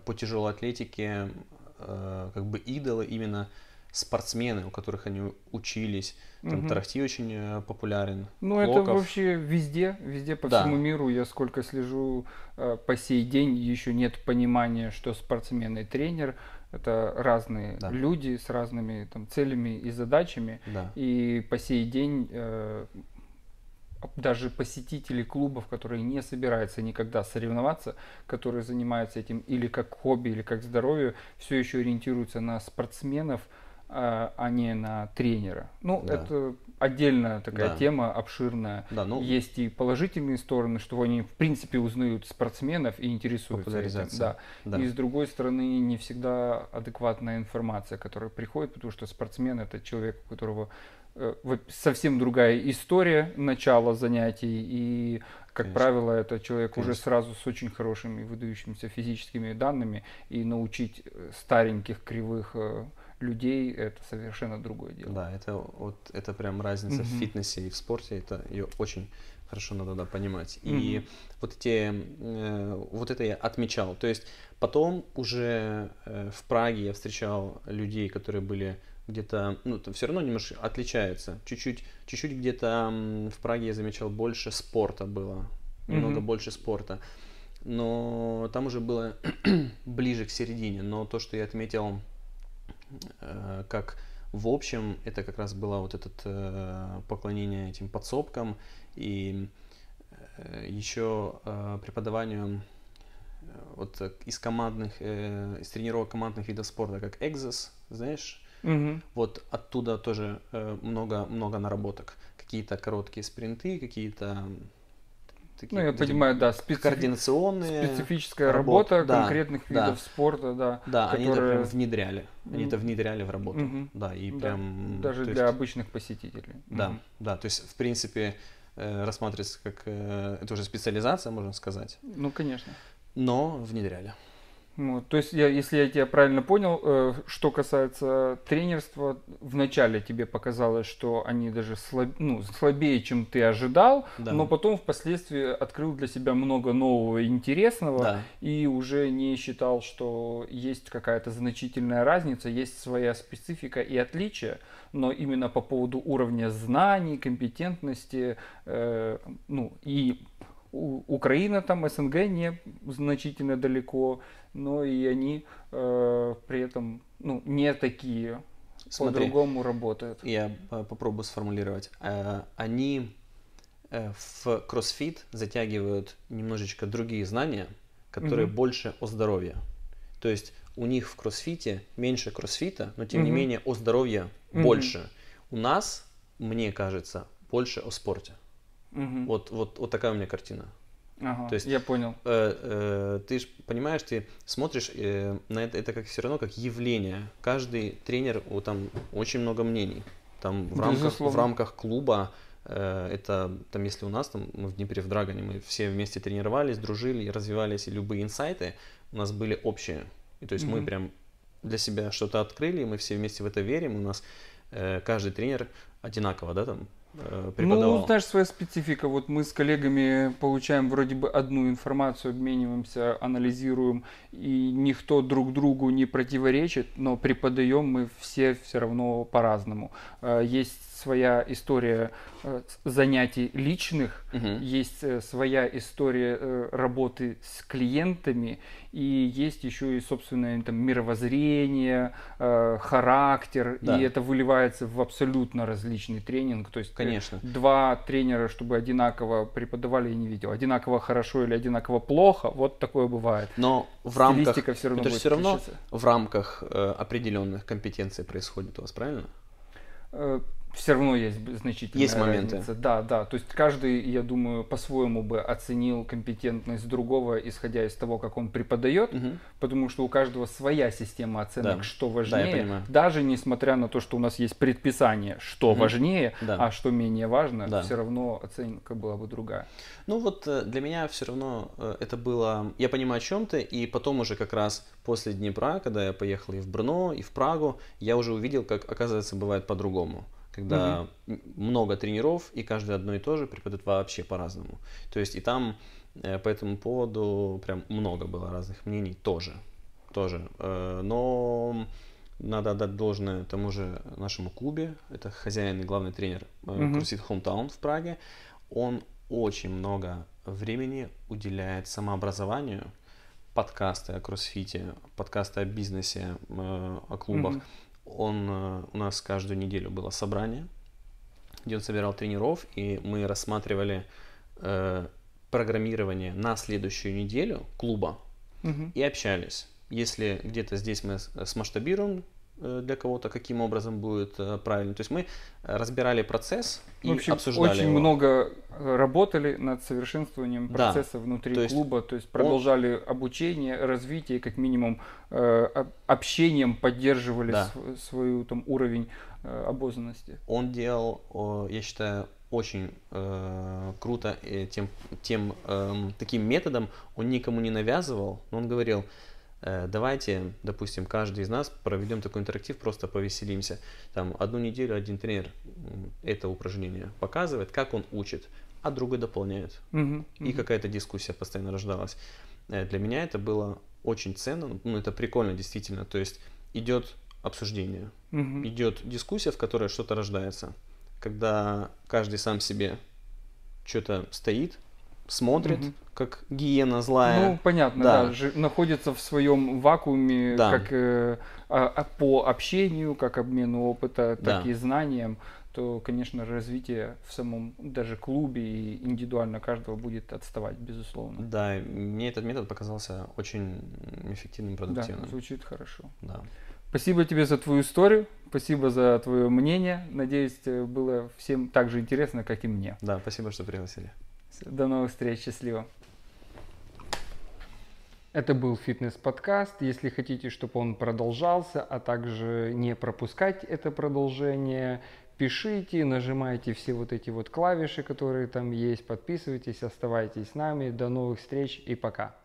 по тяжелой атлетике как бы идолы именно спортсмены, у которых они учились. Там Тарахти очень популярен. Ну, это вообще везде по всему миру. Я сколько слежу по сей день, еще нет понимания, что спортсмен и тренер — это разные люди с разными там целями и задачами. И по сей день даже посетители клубов, которые не собираются никогда соревноваться, которые занимаются этим или как хобби, или как здоровье, все еще ориентируются на спортсменов, а не на тренера. Ну, это отдельная такая тема, обширная. Ну, есть и положительные стороны, что они, в принципе, узнают спортсменов и интересуются этим. И, с другой стороны, не всегда адекватная информация, которая приходит, потому что спортсмен – это человек, у которого совсем другая история начала занятий, и, как правило, это человек уже сразу с очень хорошими выдающимися физическими данными, и научить стареньких, кривых людей — это совершенно другое дело. Да, это вот это прям разница в фитнесе и в спорте, это ее очень хорошо надо понимать. И вот это я отмечал. То есть потом уже в Праге я встречал людей, которые были где-то, ну, там все равно немножко отличается. Чуть-чуть где-то в Праге я замечал, больше спорта было, немного больше спорта. Но там уже было ближе к середине. Но то, что я отметил, как в общем, это как раз было вот это поклонение этим подсобкам и еще преподаванию вот из тренировок командных видов спорта, как экзос, знаешь, вот оттуда тоже много наработок, какие-то короткие спринты, какие-то такие, ну, я понимаю, координационные. Специфическая работа конкретных видов спорта, которые... они это прям внедряли. Они это внедряли в работу. И прям, даже для обычных посетителей. То есть, в принципе, рассматривается как это уже специализация, можно сказать. Ну, конечно. Но внедряли. Ну, то есть, если я тебя правильно понял, что касается тренерства, вначале тебе показалось, что они даже слабее, чем ты ожидал, но потом впоследствии открыл для себя много нового и интересного, и уже не считал, что есть какая-то значительная разница, есть своя специфика и отличия, но именно по поводу уровня знаний, компетентности, и... Украина, там СНГ не значительно далеко, но и они при этом не такие. Смотри, по-другому работают. Я попробую сформулировать. Они в кроссфит затягивают немножечко другие знания, которые больше о здоровье. То есть у них в кроссфите меньше кроссфита, но тем не менее о здоровье больше. У нас, мне кажется, больше о спорте. Вот такая у меня картина. То есть, я понял. Ты же понимаешь, ты смотришь на это как все равно как явление. Каждый тренер, там очень много мнений. Там в рамках клуба, это там, если у нас там мы в Днепре, в Драгоне, мы все вместе тренировались, дружили, развивались, и любые инсайты у нас были общие. И то есть мы прям для себя что-то открыли, мы все вместе в это верим. У нас каждый тренер одинаково, там. Ну, знаешь, своя специфика. Вот мы с коллегами получаем вроде бы одну информацию, обмениваемся, анализируем, и никто друг другу не противоречит, но преподаем мы все равно по-разному. Есть своя история занятий личных, есть своя история работы с клиентами, и есть еще и собственное там мировоззрение, характер, и это выливается в абсолютно различный тренинг. То есть, конечно, два тренера, чтобы одинаково преподавали, я не видел, одинаково хорошо или одинаково плохо, вот такое бывает. Но в рамках, все равно в рамках определенных компетенций происходит у вас, правильно? Все равно есть значительная разница. Моменты. Да. То есть каждый, я думаю, по-своему бы оценил компетентность другого, исходя из того, как он преподает, потому что у каждого своя система оценок, что важнее, даже несмотря на то, что у нас есть предписание, что важнее, а что менее важно, все равно оценка была бы другая. Ну вот для меня все равно это было... Я понимаю, о чем ты, и потом уже как раз после Днепра, когда я поехал и в Брно, и в Прагу, я уже увидел, как, оказывается, бывает по-другому. когда много тренеров, и каждый одно и то же преподает вообще по-разному. То есть и там по этому поводу прям много было разных мнений тоже. Но надо отдать должное тому же нашему клубе, это хозяин и главный тренер Crossing Hometown в Праге, он очень много времени уделяет самообразованию, подкасты о кроссфите, подкасты о бизнесе, о клубах. У нас каждую неделю было собрание, где он собирал тренеров, и мы рассматривали программирование на следующую неделю клуба и общались. Если где-то здесь мы смасштабируем для кого-то, каким образом будет правильно. То есть мы разбирали процесс и обсуждали очень его. Много работали над совершенствованием процесса внутри клуба, то есть продолжали обучение, развитие, как минимум общением поддерживали свой там уровень обознанности. Он делал, я считаю, очень круто таким методом, он никому не навязывал, но он говорил: давайте, допустим, каждый из нас проведем такой интерактив, просто повеселимся. Там одну неделю один тренер это упражнение показывает, как он учит, а другой дополняет. И какая-то дискуссия постоянно рождалась. Для меня это было очень ценно, это прикольно действительно. То есть идет обсуждение, идет дискуссия, в которой что-то рождается. Когда каждый сам себе что-то стоит, смотрит, как гиена злая. Ну, понятно, находится в своем вакууме, как по общению, как обмену опыта, так и знаниям, то, конечно, развитие в самом даже клубе и индивидуально каждого будет отставать, безусловно. Да, мне этот метод показался очень эффективным, продуктивным. Да, звучит хорошо. Да. Спасибо тебе за твою историю, спасибо за твое мнение. Надеюсь, было всем так же интересно, как и мне. Да, спасибо, что пригласили. До новых встреч, счастливо. Это был фитнес-подкаст. Если хотите, чтобы он продолжался, а также не пропускать это продолжение, пишите, нажимайте все эти клавиши, которые там есть, подписывайтесь, оставайтесь с нами. До новых встреч и пока.